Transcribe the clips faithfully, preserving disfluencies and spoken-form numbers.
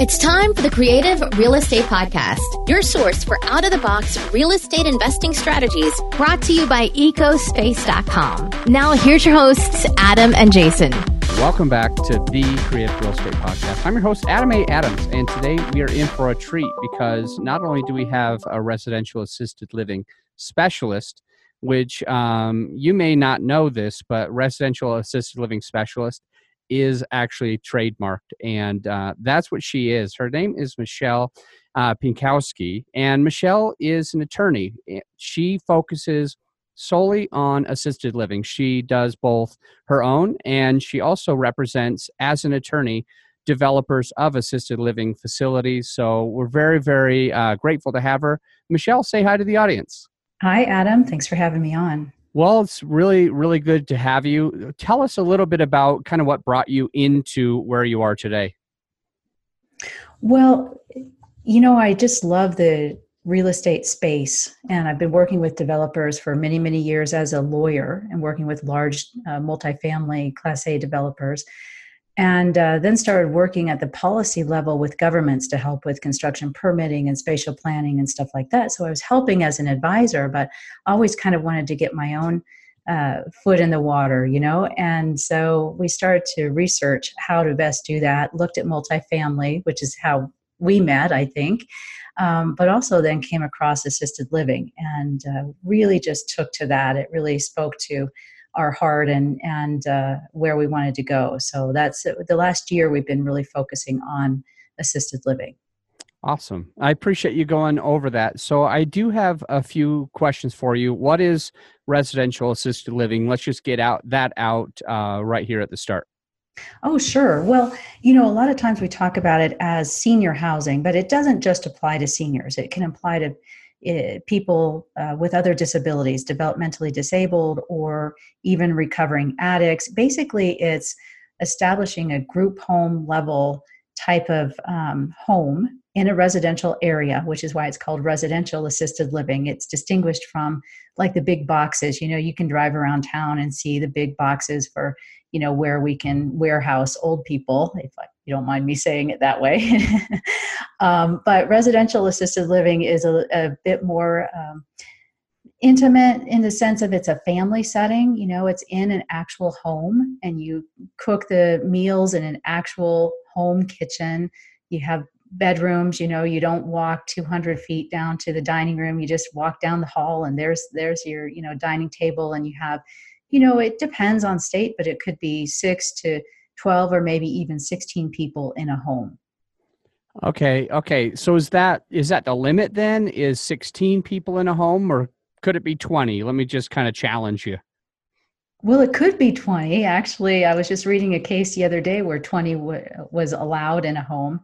It's time for the Creative Real Estate Podcast, your source for out-of-the-box real estate investing strategies brought to you by ecospace dot com. Now, here's your hosts, Adam and Jason. Welcome back to the Creative Real Estate Podcast. I'm your host, Adam A. Adams, and today we are in for a treat because not only do we have a residential assisted living specialist, which um, you may not know this, but residential assisted living specialist is actually trademarked, and uh, that's what she is. Her name is Michelle uh, Pinkowski, and Michelle is an attorney. She focuses solely on assisted living. She does both her own, and she also represents, as an attorney, developers of assisted living facilities. So we're very, very uh, grateful to have her. Michelle, say hi to the audience. Hi, Adam. Thanks for having me on. Well, it's really, really good to have you. Tell us a little bit about kind of what brought you into where you are today. Well, you know, I just love the real estate space, and I've been working with developers for many, many years as a lawyer and working with large uh, multifamily Class A developers, and uh, then started working at the policy level with governments to help with construction permitting and spatial planning and stuff like that. So I was helping as an advisor, but always kind of wanted to get my own uh, foot in the water, you know? And so we started to research how to best do that, looked at multifamily, which is how we met, I think, um, but also then came across assisted living and uh, really just took to that. It really spoke to our heart and and uh, where we wanted to go. So that's the last year we've been really focusing on assisted living. Awesome. I appreciate you going over that. So I do have a few questions for you. What is residential assisted living? Let's just get out that out uh, right here at the start. Oh, sure. Well, you know, a lot of times we talk about it as senior housing, but it doesn't just apply to seniors. It can apply to It, people uh, with other disabilities, developmentally disabled, or even recovering addicts. Basically, it's establishing a group home level type of um, home in a residential area, which is why it's called residential assisted living. It's distinguished from like the big boxes. You know, you can drive around town and see the big boxes for, you know, where we can warehouse old people, if I, you don't mind me saying it that way. um, but residential assisted living is a, a bit more um, intimate in the sense of it's a family setting. You know, it's in an actual home and you cook the meals in an actual home kitchen. You have bedrooms, you know, you don't walk two hundred feet down to the dining room. You just walk down the hall and there's, there's your, you know, dining table, and you have, you know, it depends on state, but it could be six to twelve or maybe even sixteen people in a home. Okay. Okay. So is that, is that the limit then? Is sixteen people in a home, or could it be twenty? Let me just kind of challenge you. Well, it could be twenty. Actually, I was just reading a case the other day where twenty w- was allowed in a home.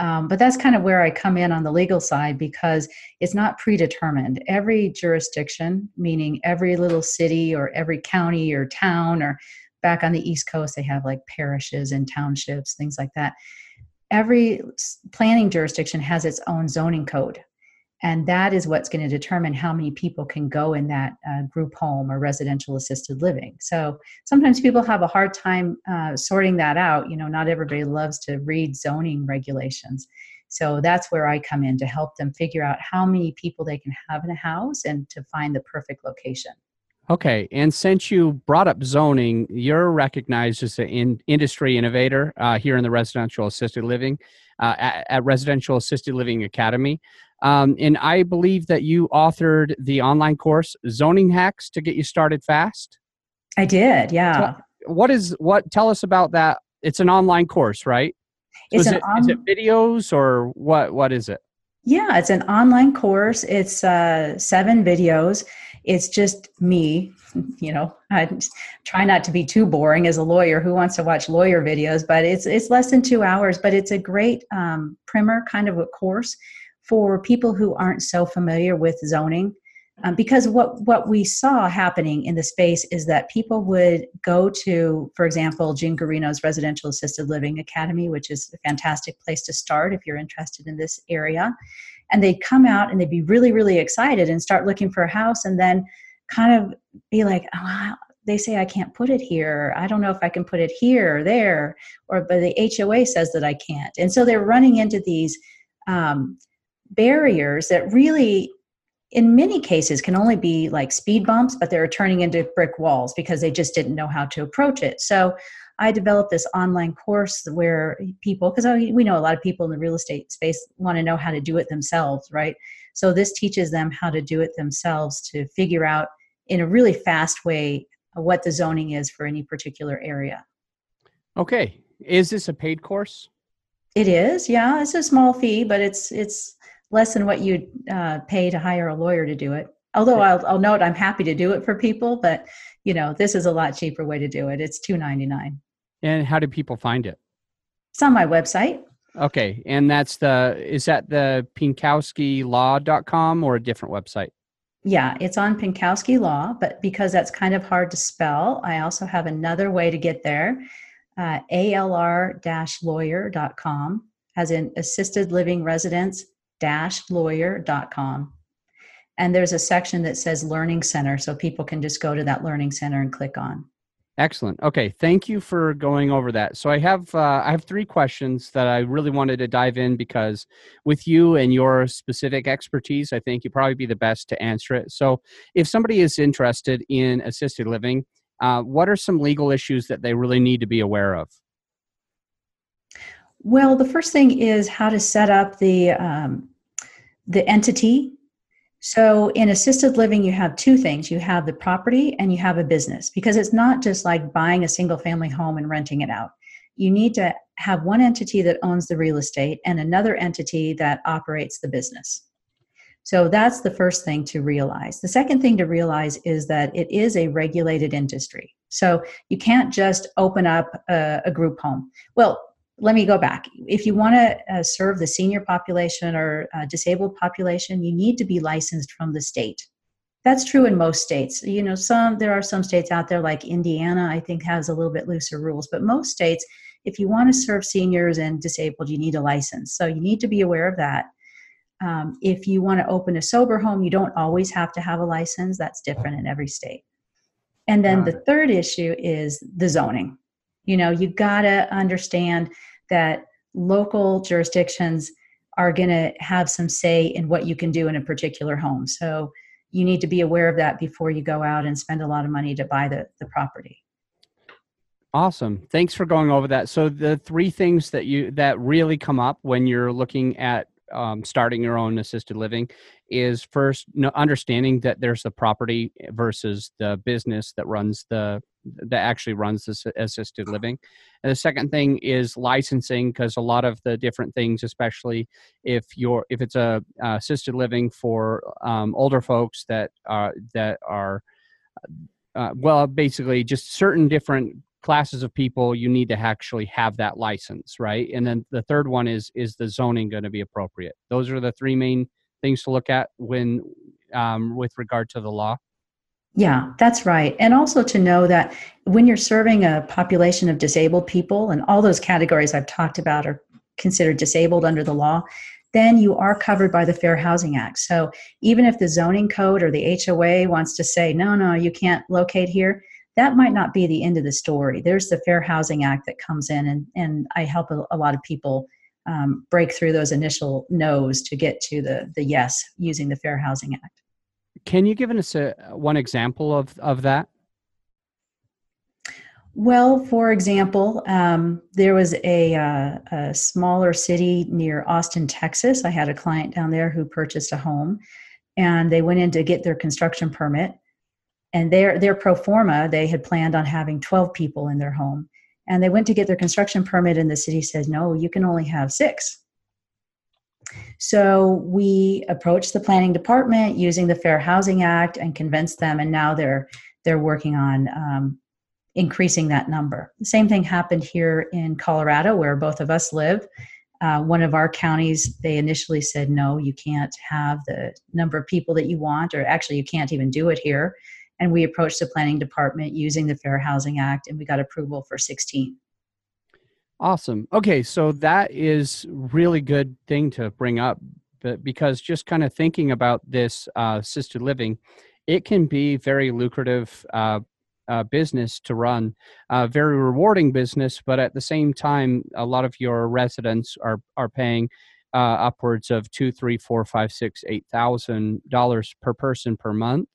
Um, but that's kind of where I come in on the legal side, because it's not predetermined. Every jurisdiction, meaning every little city or every county or town, or back on the East Coast, they have like parishes and townships, things like that. Every planning jurisdiction has its own zoning code. And that is what's going to determine how many people can go in that uh, group home or residential assisted living. So sometimes people have a hard time uh, sorting that out. You know, not everybody loves to read zoning regulations. So that's where I come in to help them figure out how many people they can have in a house and to find the perfect location. Okay. And since you brought up zoning, you're recognized as an in- industry innovator uh, here in the Residential Assisted Living uh, at, at Residential Assisted Living Academy. Um, and I believe that you authored the online course, Zoning Hacks, to get you started fast. I did, yeah. So what is what? Tell us about that. It's an online course, right? So is, it, on- is it videos or what? What is it? Yeah, it's an online course. It's uh, seven videos. It's just me, you know, I try not to be too boring as a lawyer. Who wants to watch lawyer videos, but it's it's less than two hours, but it's a great um, primer kind of a course for people who aren't so familiar with zoning. Um, because what, what we saw happening in the space is that people would go to, for example, Jean Guarino's Residential Assisted Living Academy, which is a fantastic place to start if you're interested in this area. And they'd come out and they'd be really, really excited and start looking for a house, and then kind of be like, oh, they say, I can't put it here. I don't know if I can put it here or there, or but the H O A says that I can't. And so they're running into these um, barriers that really, in many cases, can only be like speed bumps, but they're turning into brick walls because they just didn't know how to approach it. So I developed this online course where people, because we know a lot of people in the real estate space want to know how to do it themselves, right? So this teaches them how to do it themselves to figure out in a really fast way what the zoning is for any particular area. Okay. Is this a paid course? It is. Yeah. It's a small fee, but it's, it's less than what you'd uh, pay to hire a lawyer to do it. Although yeah. I'll, I'll note I'm happy to do it for people, but you know, this is a lot cheaper way to do it. It's two ninety-nine. And how do people find it? It's on my website. Okay. And that's the, is that the Pinkowski Law dot com or a different website? Yeah, it's on Pinkowski Law, but because that's kind of hard to spell, I also have another way to get there, uh, A L R dash lawyer dot com, as in assisted living residence dash lawyer dot com. And there's a section that says Learning Center, so people can just go to that Learning Center and click on. Excellent. Okay, thank you for going over that. So I have uh, I have three questions that I really wanted to dive in because with you and your specific expertise, I think you'd probably be the best to answer it. So if somebody is interested in assisted living, uh, what are some legal issues that they really need to be aware of? Well, the first thing is how to set up the um, the entity. So in assisted living, you have two things. You have the property and you have a business, because it's not just like buying a single family home and renting it out. You need to have one entity that owns the real estate and another entity that operates the business. So that's the first thing to realize. The second thing to realize is that it is a regulated industry. So you can't just open up a, a group home. Well, let me go back. If you want to uh, serve the senior population or uh, disabled population, you need to be licensed from the state. That's true in most states. You know, some there are some states out there like Indiana, I think has a little bit looser rules, but most states, if you want to serve seniors and disabled, you need a license. So you need to be aware of that. Um, if you want to open a sober home, you don't always have to have a license. That's different in every state. And then the third issue is the zoning. You know, you gotta understand that local jurisdictions are gonna have some say in what you can do in a particular home. So you need to be aware of that before you go out and spend a lot of money to buy the, the property. Awesome. Thanks for going over that. So the three things that you that really come up when you're looking at um, starting your own assisted living is first no, understanding that there's the property versus the business that runs the that actually runs this assisted living. And the second thing is licensing, because a lot of the different things, especially if you're, if it's a uh, assisted living for um, older folks that are, that are, uh, well, basically just certain different classes of people, you need to actually have that license. Right. And then the third one is, is the zoning going to be appropriate? Those are the three main things to look at when, um, with regard to the law. Yeah, that's right. And also to know that when you're serving a population of disabled people, and all those categories I've talked about are considered disabled under the law, then you are covered by the Fair Housing Act. So even if the zoning code or the H O A wants to say, no, no, you can't locate here, that might not be the end of the story. There's the Fair Housing Act that comes in, and, and I help a, a lot of people um, break through those initial no's to get to the, the yes using the Fair Housing Act. Can you give us a, one example of, of that? Well, for example, um, there was a, uh, a smaller city near Austin, Texas. I had a client down there who purchased a home, and they went in to get their construction permit. And their, their pro forma, they had planned on having twelve people in their home. And they went to get their construction permit, and the city said, no, you can only have six. So we approached the planning department using the Fair Housing Act and convinced them, and now they're they're working on um, increasing that number. The same thing happened here in Colorado, where both of us live. Uh, one of our counties, they initially said, no, you can't have the number of people that you want, or actually you can't even do it here. And we approached the planning department using the Fair Housing Act, and we got approval for sixteen. Awesome. Okay. So that is really good thing to bring up, but because just kind of thinking about this uh, assisted living, it can be very lucrative uh, uh, business to run, a very rewarding business, but at the same time, a lot of your residents are, are paying uh, upwards of two, three, four, five, six, eight thousand dollars per person per month.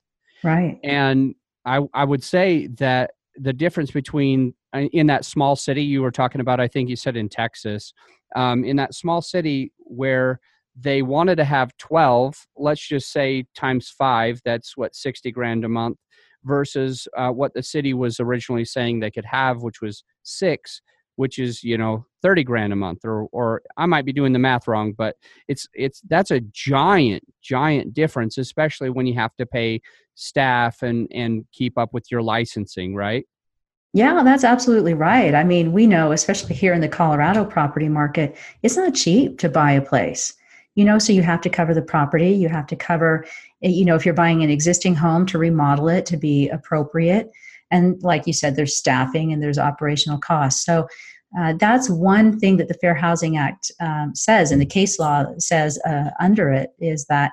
Right. And I, I would say that the difference between in that small city you were talking about, I think you said in Texas, um, in that small city where they wanted to have twelve, let's just say times five, that's what, sixty grand a month, versus uh, what the city was originally saying they could have, which was six, which is, you know, thirty grand a month, or, or I might be doing the math wrong, but it's, it's, that's a giant, giant difference, especially when you have to pay staff and, and keep up with your licensing, right? Yeah, that's absolutely right. I mean, we know, especially here in the Colorado property market, it's not cheap to buy a place. You know, so you have to cover the property, you have to cover, you know, if you're buying an existing home, to remodel it to be appropriate. And like you said, there's staffing and there's operational costs. So uh, that's one thing that the Fair Housing Act um, says, and the case law says uh, under it, is that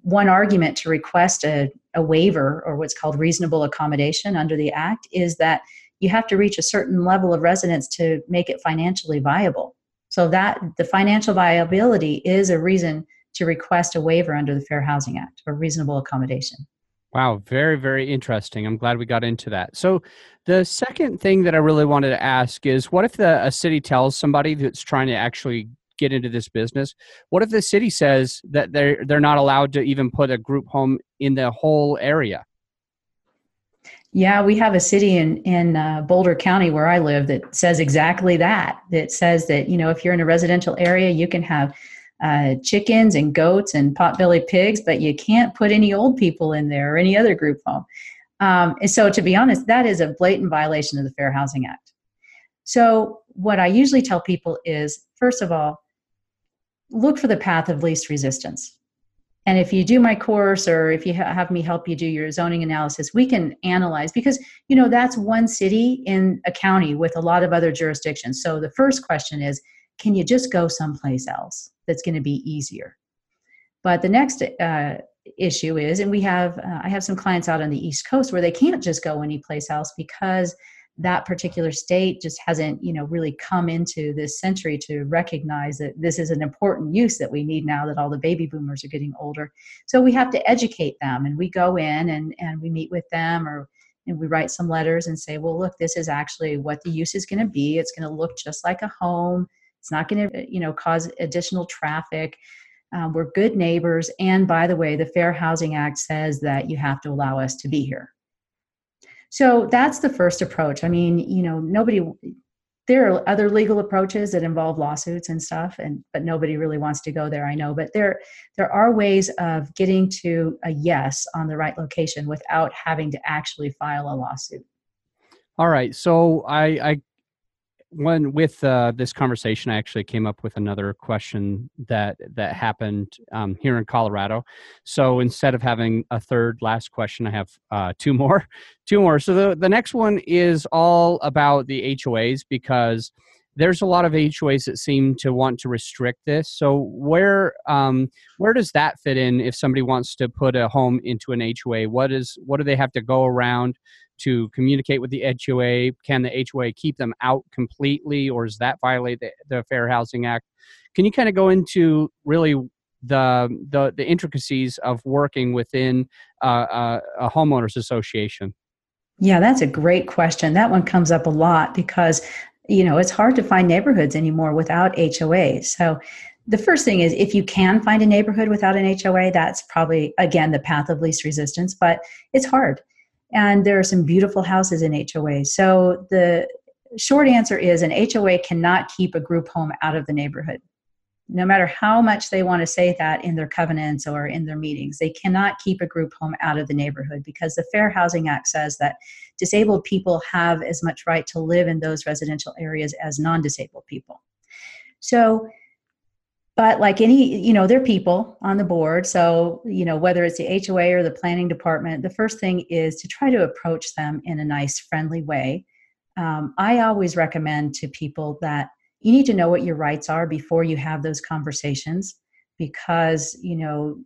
one argument to request a, a waiver, or what's called reasonable accommodation under the Act, is that you have to reach a certain level of residence to make it financially viable. So that the financial viability is a reason to request a waiver under the Fair Housing Act, or reasonable accommodation. Wow, very, very interesting. I'm glad we got into that. So the second thing that I really wanted to ask is, what if the, a city tells somebody that's trying to actually get into this business, what if the city says that they're, they're not allowed to even put a group home in the whole area? Yeah, we have a city in, in uh, Boulder County where I live that says exactly that, that says that, you know, if you're in a residential area, you can have uh, chickens and goats and potbelly pigs, but you can't put any old people in there or any other group home. Um, and so to be honest, that is a blatant violation of the Fair Housing Act. So what I usually tell people is, first of all, look for the path of least resistance. And if you do my course, or if you ha- have me help you do your zoning analysis, we can analyze, because, you know, that's one city in a county with a lot of other jurisdictions. So the first question is, can you just go someplace else that's going to be easier? But the next uh, issue is, and we have, uh, I have some clients out on the East Coast where they can't just go anyplace else because that particular state just hasn't, you know, really come into this century to recognize that this is an important use that we need now that all the baby boomers are getting older. So we have to educate them, and we go in and, and we meet with them, or and we write some letters and say, well, look, this is actually what the use is going to be. It's going to look just like a home. It's not going to, you know, cause additional traffic. Um, we're good neighbors. And by the way, the Fair Housing Act says that you have to allow us to be here. So that's the first approach. I mean, you know, nobody, there are other legal approaches that involve lawsuits and stuff, and but nobody really wants to go there, I know. But there, there are ways of getting to a yes on the right location without having to actually file a lawsuit. All right. So I, I when with uh, this conversation, I actually came up with another question that that happened um, here in Colorado. So instead of having a third last question, I have uh, two more, two more. So the, the next one is all about the H O As, because there's a lot of H O As that seem to want to restrict this. So where um, where does that fit in if somebody wants to put a home into an H O A? What is what do they have to go around to communicate with the H O A? Can the H O A keep them out completely, or does that violate the, the Fair Housing Act? Can you kind of go into really the the, the intricacies of working within uh, a, a homeowners association? Yeah, that's a great question. That one comes up a lot because, you know, it's hard to find neighborhoods anymore without H O As. So the first thing is, if you can find a neighborhood without an H O A, that's probably, again, the path of least resistance, but it's hard. And there are some beautiful houses in H O As. So the short answer is, an H O A cannot keep a group home out of the neighborhood. No matter how much they want to say that in their covenants or in their meetings, they cannot keep a group home out of the neighborhood, because the Fair Housing Act says that disabled people have as much right to live in those residential areas as non-disabled people. So, but like any, you know, they're people on the board. So, you know, whether it's the H O A or the planning department, the first thing is to try to approach them in a nice, friendly way. Um, I always recommend to people that you need to know what your rights are before you have those conversations, because, you know,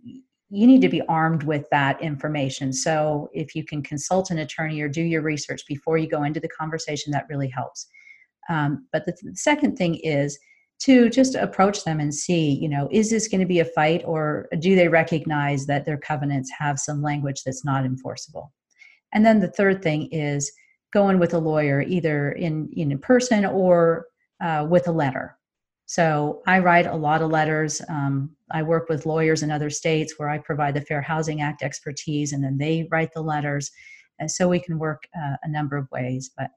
you need to be armed with that information. So if you can consult an attorney or do your research before you go into the conversation, that really helps. Um, but the, th- the second thing is to just approach them and see, you know, is this going to be a fight, or do they recognize that their covenants have some language that's not enforceable? And then the third thing is go in with a lawyer, either in, in person or uh, with a letter. So I write a lot of letters. Um, I work with lawyers in other states where I provide the Fair Housing Act expertise, and then they write the letters. And so we can work uh, a number of ways. But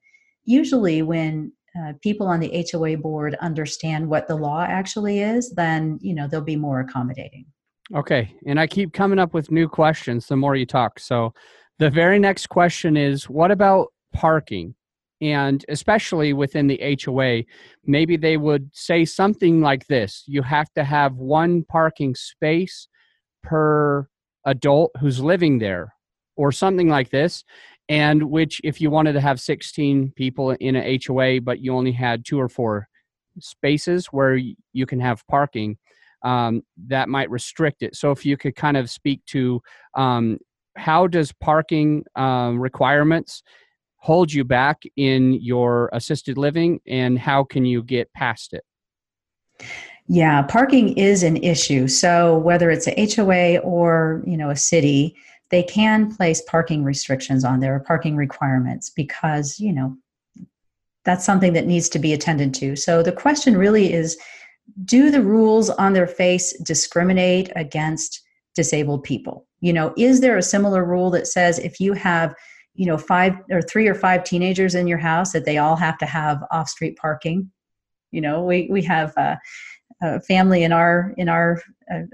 usually when uh, people on the H O A board understand what the law actually is, then, you know, they'll be more accommodating. Okay. And I keep coming up with new questions the more you talk. So the very next question is, what about parking? And especially within the H O A, maybe they would say something like this: you have to have one parking space per adult who's living there, or something like this. And which, if you wanted to have sixteen people in an H O A, but you only had two or four spaces where you can have parking, um, that might restrict it. So if you could kind of speak to um, how does parking um, requirements hold you back in your assisted living, and how can you get past it? Yeah, parking is an issue. So whether it's a H O A or, you know, a city, they can place parking restrictions on there, parking requirements, because, you know, that's something that needs to be attended to. So the question really is, do the rules on their face discriminate against disabled people? You know, is there a similar rule that says if you have, you know, five or three or five teenagers in your house, that they all have to have off-street parking? You know, we, we have a, a family in our, in our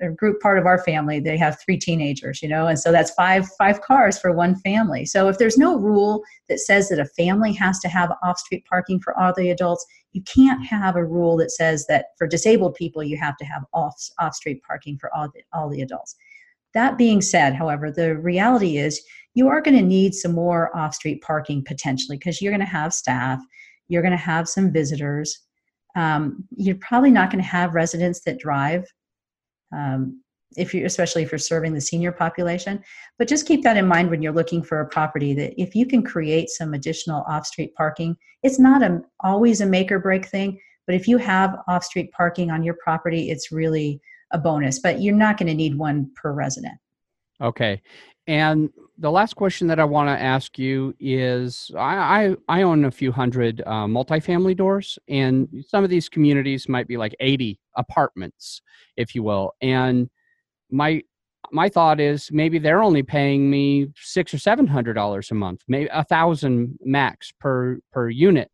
a group, part of our family, they have three teenagers, you know, and so that's five, five cars for one family. So if there's no rule that says that a family has to have off-street parking for all the adults, you can't have a rule that says that for disabled people, you have to have off, off-street parking for all the, all the adults. That being said, however, the reality is you are going to need some more off-street parking potentially, because you're going to have staff, you're going to have some visitors. Um, you're probably not going to have residents that drive, um, if you, especially if you're serving the senior population. But just keep that in mind when you're looking for a property, that if you can create some additional off-street parking, it's not a, always a make or break thing, but if you have off-street parking on your property, it's really a bonus, but you're not going to need one per resident. Okay. And the last question that I want to ask you is, I, I, I own a few hundred uh, multifamily doors, and some of these communities might be like eighty apartments, if you will. And my, my thought is maybe they're only paying me six or seven hundred dollars a month, maybe a thousand max per, per unit.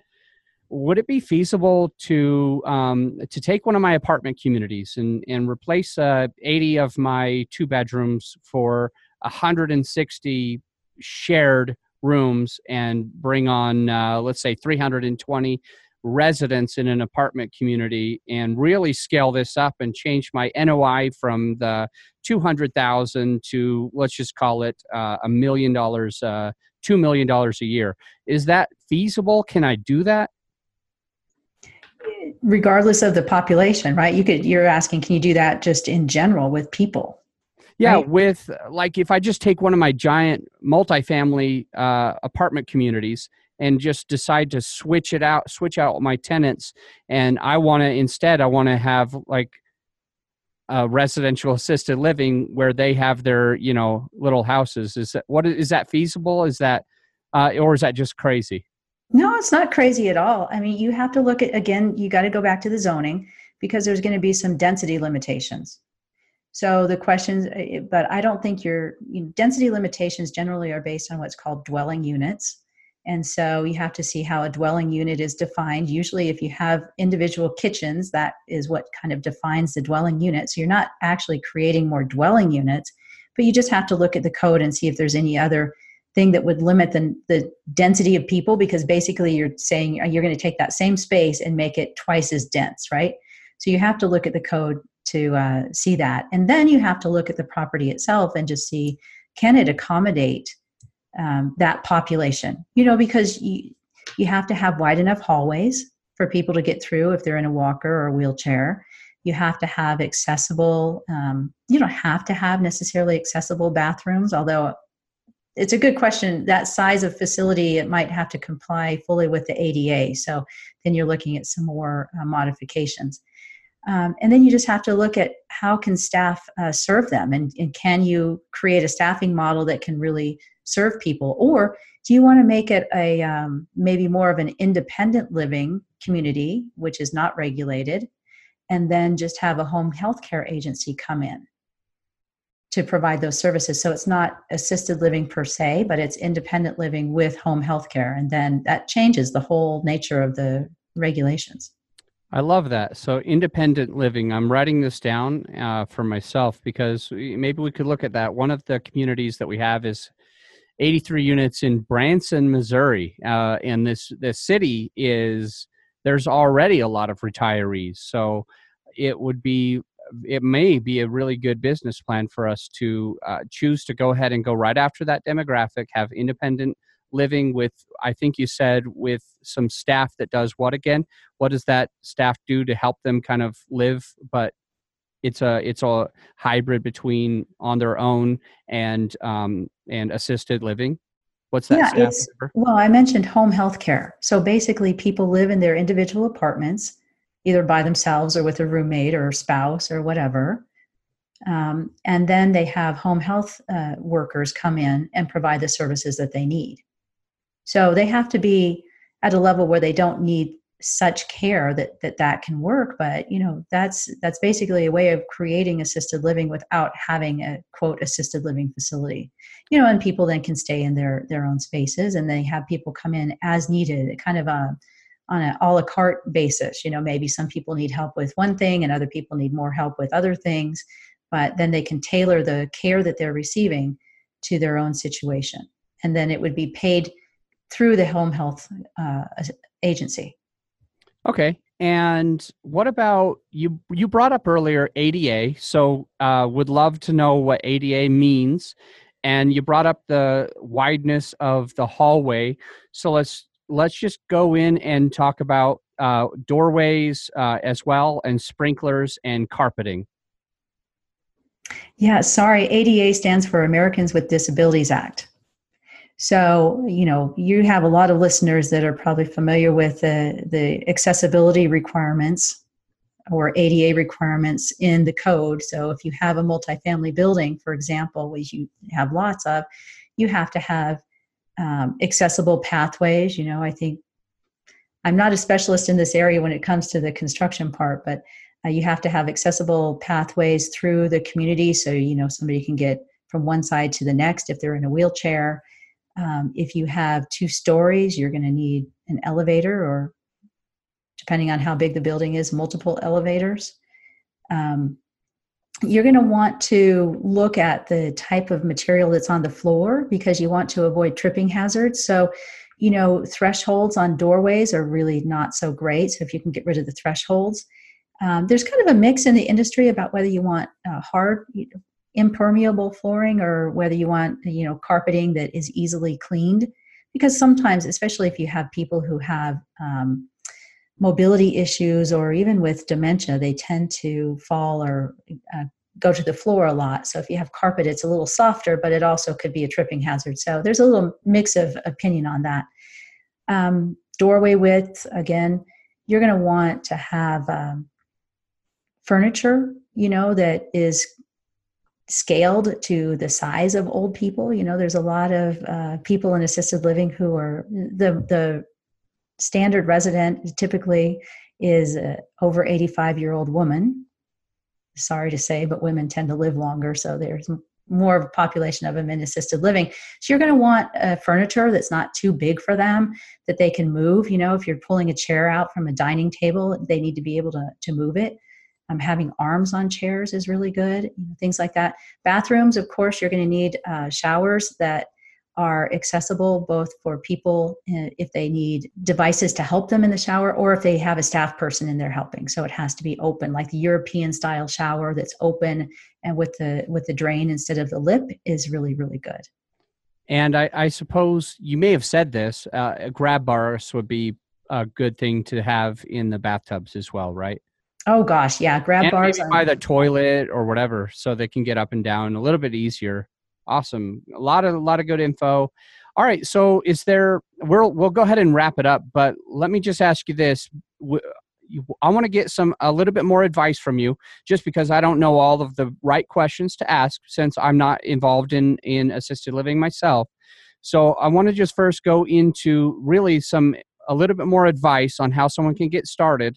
Would it be feasible to um, to take one of my apartment communities and, and replace uh, eighty of my two bedrooms for one hundred sixty shared rooms, and bring on, uh, let's say, three hundred twenty residents in an apartment community, and really scale this up and change my N O I from the two hundred thousand to, let's just call it a uh, million dollars, uh, two million dollars a year? Is that feasible? Can I do that? Regardless of the population, right? You could, you're asking, can you do that just in general with people? Yeah. Right? With, like, if I just take one of my giant multifamily uh, apartment communities and just decide to switch it out, switch out my tenants. And I want to, instead, I want to have like a residential assisted living where they have their, you know, little houses. Is that, what is that feasible? Is that, uh, or is that just crazy? No, it's not crazy at all. I mean, you have to look at, again, you got to go back to the zoning, because there's going to be some density limitations. So the questions, but I don't think your you know, density limitations generally are based on what's called dwelling units. And so you have to see how a dwelling unit is defined. Usually if you have individual kitchens, that is what kind of defines the dwelling unit. So you're not actually creating more dwelling units, but you just have to look at the code and see if there's any other thing that would limit the, the density of people, because basically you're saying you're going to take that same space and make it twice as dense, right? So you have to look at the code to uh, see that. And then you have to look at the property itself and just see, can it accommodate um, that population? You know, because you, you have to have wide enough hallways for people to get through if they're in a walker or a wheelchair. You have to have accessible, um, you don't have to have necessarily accessible bathrooms, although it's a good question. That size of facility, it might have to comply fully with the A D A. So then you're looking at some more uh, modifications. Um, and then you just have to look at how can staff uh, serve them, and, and can you create a staffing model that can really serve people? Or do you want to make it a um, maybe more of an independent living community, which is not regulated, and then just have a home health care agency come in to provide those services? So it's not assisted living per se, but it's independent living with home health care. And then that changes the whole nature of the regulations. I love that. So independent living, I'm writing this down uh, for myself, because maybe we could look at that. One of the communities that we have is eighty-three units in Branson, Missouri. Uh, and this, this city is, there's already a lot of retirees. So it would be, it may be a really good business plan for us to uh, choose to go ahead and go right after that demographic, have independent living with, I think you said, with some staff that does what again? What does that staff do to help them kind of live? But it's a it's a hybrid between on their own and um, and assisted living. What's that? Yeah, staff member? Well, I mentioned home health care. So basically, people live in their individual apartments, either by themselves or with a roommate or spouse or whatever. Um, and then they have home health uh, workers come in and provide the services that they need. So they have to be at a level where they don't need such care that that, that can work. But, you know, that's, that's basically a way of creating assisted living without having a, quote, assisted living facility. You know, and people then can stay in their, their own spaces, and they have people come in as needed, kind of a, on an a la carte basis. You know, maybe some people need help with one thing and other people need more help with other things, but then they can tailor the care that they're receiving to their own situation. And then it would be paid through the home health uh, agency. Okay. And what about, you you brought up earlier A D A, so uh, would love to know what A D A means. And you brought up the wideness of the hallway. So let's let's just go in and talk about uh, doorways uh, as well, and sprinklers and carpeting. Yeah, sorry, A D A stands for Americans with Disabilities Act. So, you know, you have a lot of listeners that are probably familiar with the, the accessibility requirements or A D A requirements in the code. So if you have a multifamily building, for example, which you have lots of, you have to have um, accessible pathways. You know, I think, I'm not a specialist in this area when it comes to the construction part, but uh, you have to have accessible pathways through the community. So, you know, somebody can get from one side to the next if they're in a wheelchair. Um, if you have two stories, you're going to need an elevator, or depending on how big the building is, multiple elevators. Um, you're going to want to look at the type of material that's on the floor, because you want to avoid tripping hazards. So, you know, thresholds on doorways are really not so great. So if you can get rid of the thresholds, um, there's kind of a mix in the industry about whether you want uh, hard, you know, impermeable flooring, or whether you want, you know, carpeting that is easily cleaned, because sometimes, especially if you have people who have um, mobility issues, or even with dementia, they tend to fall or uh, go to the floor a lot. So if you have carpet, it's a little softer, but it also could be a tripping hazard. So there's a little mix of opinion on that. Um, doorway width, again, you're going to want to have um, furniture, you know, that is scaled to the size of old people. You know, there's a lot of uh, people in assisted living who are, the the standard resident typically is a over eighty-five year old woman. Sorry to say, but women tend to live longer, so there's more of a population of them in assisted living. So you're going to want uh, furniture that's not too big for them, that they can move. You know, if you're pulling a chair out from a dining table, they need to be able to to move it. Um, having arms on chairs is really good, things like that. Bathrooms, of course, you're going to need uh, showers that are accessible both for people if they need devices to help them in the shower, or if they have a staff person in there helping. So it has to be open, like the European style shower that's open and with the with the drain instead of the lip is really, really good. And I, I suppose you may have said this, uh, grab bars would be a good thing to have in the bathtubs as well, right? Oh gosh, yeah, grab and bars maybe by the toilet or whatever, so they can get up and down a little bit easier. Awesome, a lot of a lot of good info. All right, so is there? We'll we'll go ahead and wrap it up, but let me just ask you this. I want to get some a little bit more advice from you, just because I don't know all of the right questions to ask since I'm not involved in, in assisted living myself. So I want to just first go into really some a little bit more advice on how someone can get started.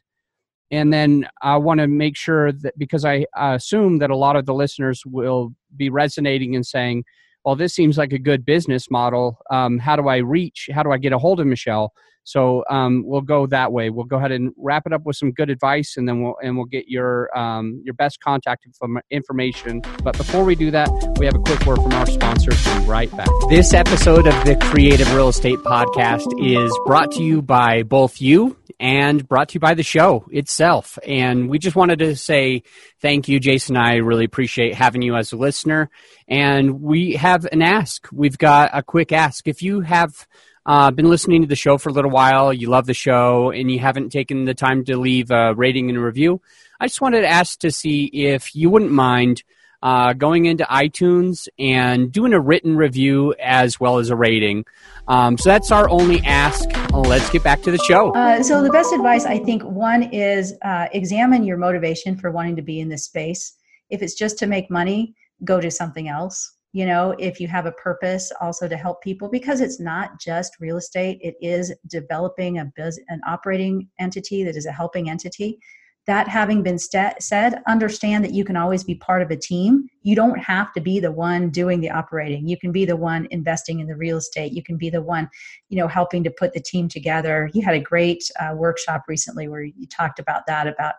And then I want to make sure that, because I assume that a lot of the listeners will be resonating and saying, well, this seems like a good business model. Um, how do I reach? How do I get a hold of Michelle? So um, we'll go that way. We'll go ahead and wrap it up with some good advice, and then we'll and we'll get your um, your best contact information. But before we do that, we have a quick word from our sponsor. We'll be right back. This episode of the Creative Real Estate Podcast is brought to you by both you and brought to you by the show itself. And we just wanted to say thank you, Jason. I really appreciate having you as a listener. And we have an ask. We've got a quick ask. If you have Uh, been listening to the show for a little while, you love the show, and you haven't taken the time to leave a rating and a review, I just wanted to ask to see if you wouldn't mind uh, going into iTunes and doing a written review as well as a rating. Um, so that's our only ask. Let's get back to the show. Uh, so the best advice, I think, one is uh, examine your motivation for wanting to be in this space. If it's just to make money, go to something else. You know, if you have a purpose also to help people, because it's not just real estate, it is developing a biz, an operating entity that is a helping entity. That having been st- said, understand that you can always be part of a team. You don't have to be the one doing the operating. You can be the one investing in the real estate. You can be the one, you know, helping to put the team together. You had a great uh, workshop recently where you talked about that, about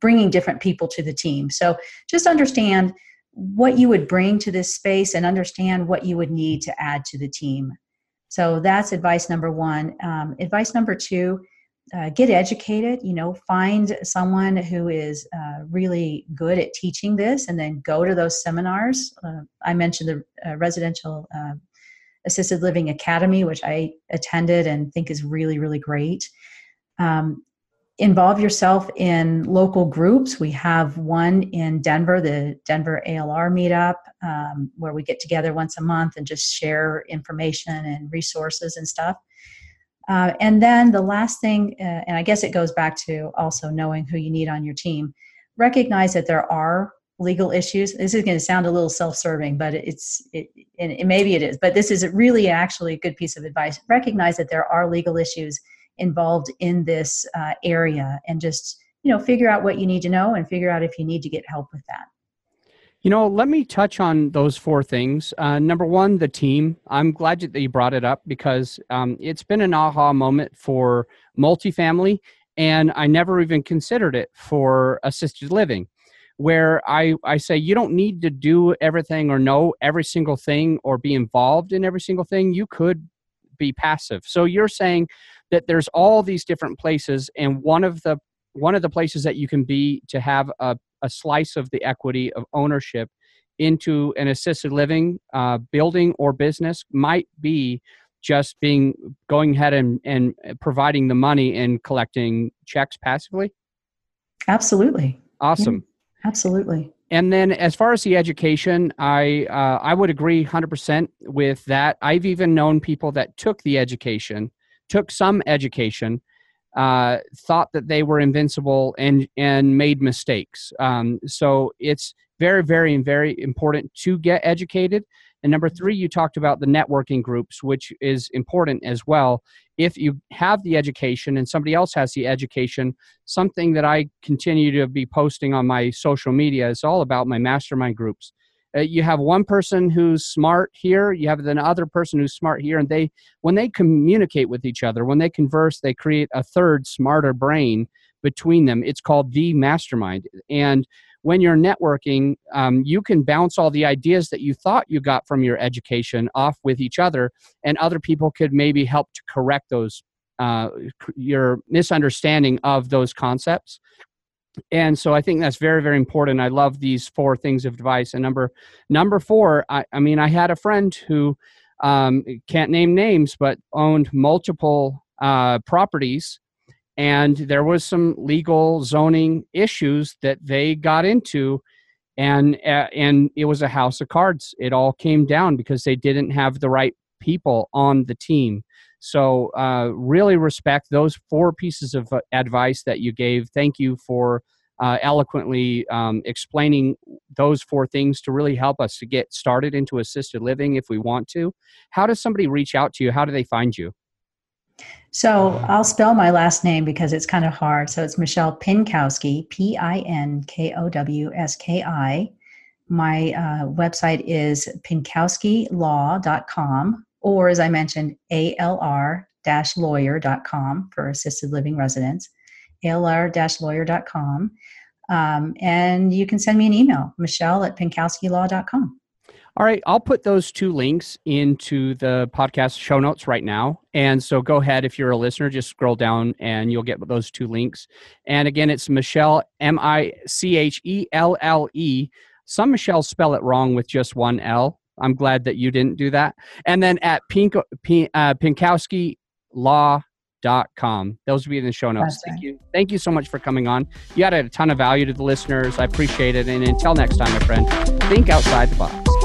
bringing different people to the team. So just understand what you would bring to this space and understand what you would need to add to the team. So that's advice number one. Um, advice number two, uh, get educated, you know, find someone who is uh, really good at teaching this, and then go to those seminars. Uh, I mentioned the uh, Residential uh, Assisted Living Academy, which I attended and think is really, really great. Um, Involve yourself in local groups. We have one in Denver, the Denver A L R meetup, um, where we get together once a month and just share information and resources and stuff. Uh, and then the last thing, uh, and I guess it goes back to also knowing who you need on your team, recognize that there are legal issues. This is going to sound a little self-serving, but it's, it, and it, maybe it is, but this is really actually a good piece of advice. Recognize that there are legal issues involved in this uh, area, and just, you know, figure out what you need to know and figure out if you need to get help with that. You know, let me touch on those four things. Uh, number one, the team. I'm glad that you brought it up, because um, it's been an aha moment for multifamily, and I never even considered it for assisted living, where I, I say you don't need to do everything or know every single thing or be involved in every single thing. You could be passive. So you're saying that there's all these different places, and one of the one of the places that you can be to have a, a slice of the equity of ownership into an assisted living uh, building or business might be just being going ahead and, and providing the money and collecting checks passively? Absolutely. Awesome. Yeah, absolutely. And then as far as the education, I uh, I would agree one hundred percent with that. I've even known people that took the education, took some education, uh, thought that they were invincible, and and made mistakes. Um, so it's very, very, very important to get educated. And number three, you talked about the networking groups, which is important as well. If you have the education and somebody else has the education, something that I continue to be posting on my social media is all about my mastermind groups. Uh, you have one person who's smart here, you have another person who's smart here, and they, when they communicate with each other, when they converse, they create a third smarter brain between them. It's called the mastermind. And when you're networking, um, you can bounce all the ideas that you thought you got from your education off with each other, and other people could maybe help to correct those uh, your misunderstanding of those concepts. And so I think that's very, very important. I love these four things of advice. And number number four, I, I mean, I had a friend who um, can't name names, but owned multiple uh, properties. And there was some legal zoning issues that they got into, and uh, and it was a house of cards. It all came down because they didn't have the right people on the team. So uh, really respect those four pieces of advice that you gave. Thank you for uh, eloquently um, explaining those four things to really help us to get started into assisted living if we want to. How does somebody reach out to you? How do they find you? So I'll spell my last name because it's kind of hard. So it's Michelle Pinkowski, P I N K O W S K I. My uh, website is Pinkowski Law dot com, or as I mentioned, A L R dash lawyer dot com for assisted living residents, A L R dash lawyer dot com. Um, and you can send me an email, Michelle at Pinkowski Law dot com. All right, I'll put those two links into the podcast show notes right now. And so go ahead, if you're a listener, just scroll down and you'll get those two links. And again, it's Michelle, M I C H E L L E. Some Michelles spell it wrong with just one L. I'm glad that you didn't do that. And then at Pink, P, uh, Pinkowski Law dot com. Those will be in the show notes. Right. Thank you. Thank you so much for coming on. You added a ton of value to the listeners. I appreciate it. And until next time, my friend, think outside the box.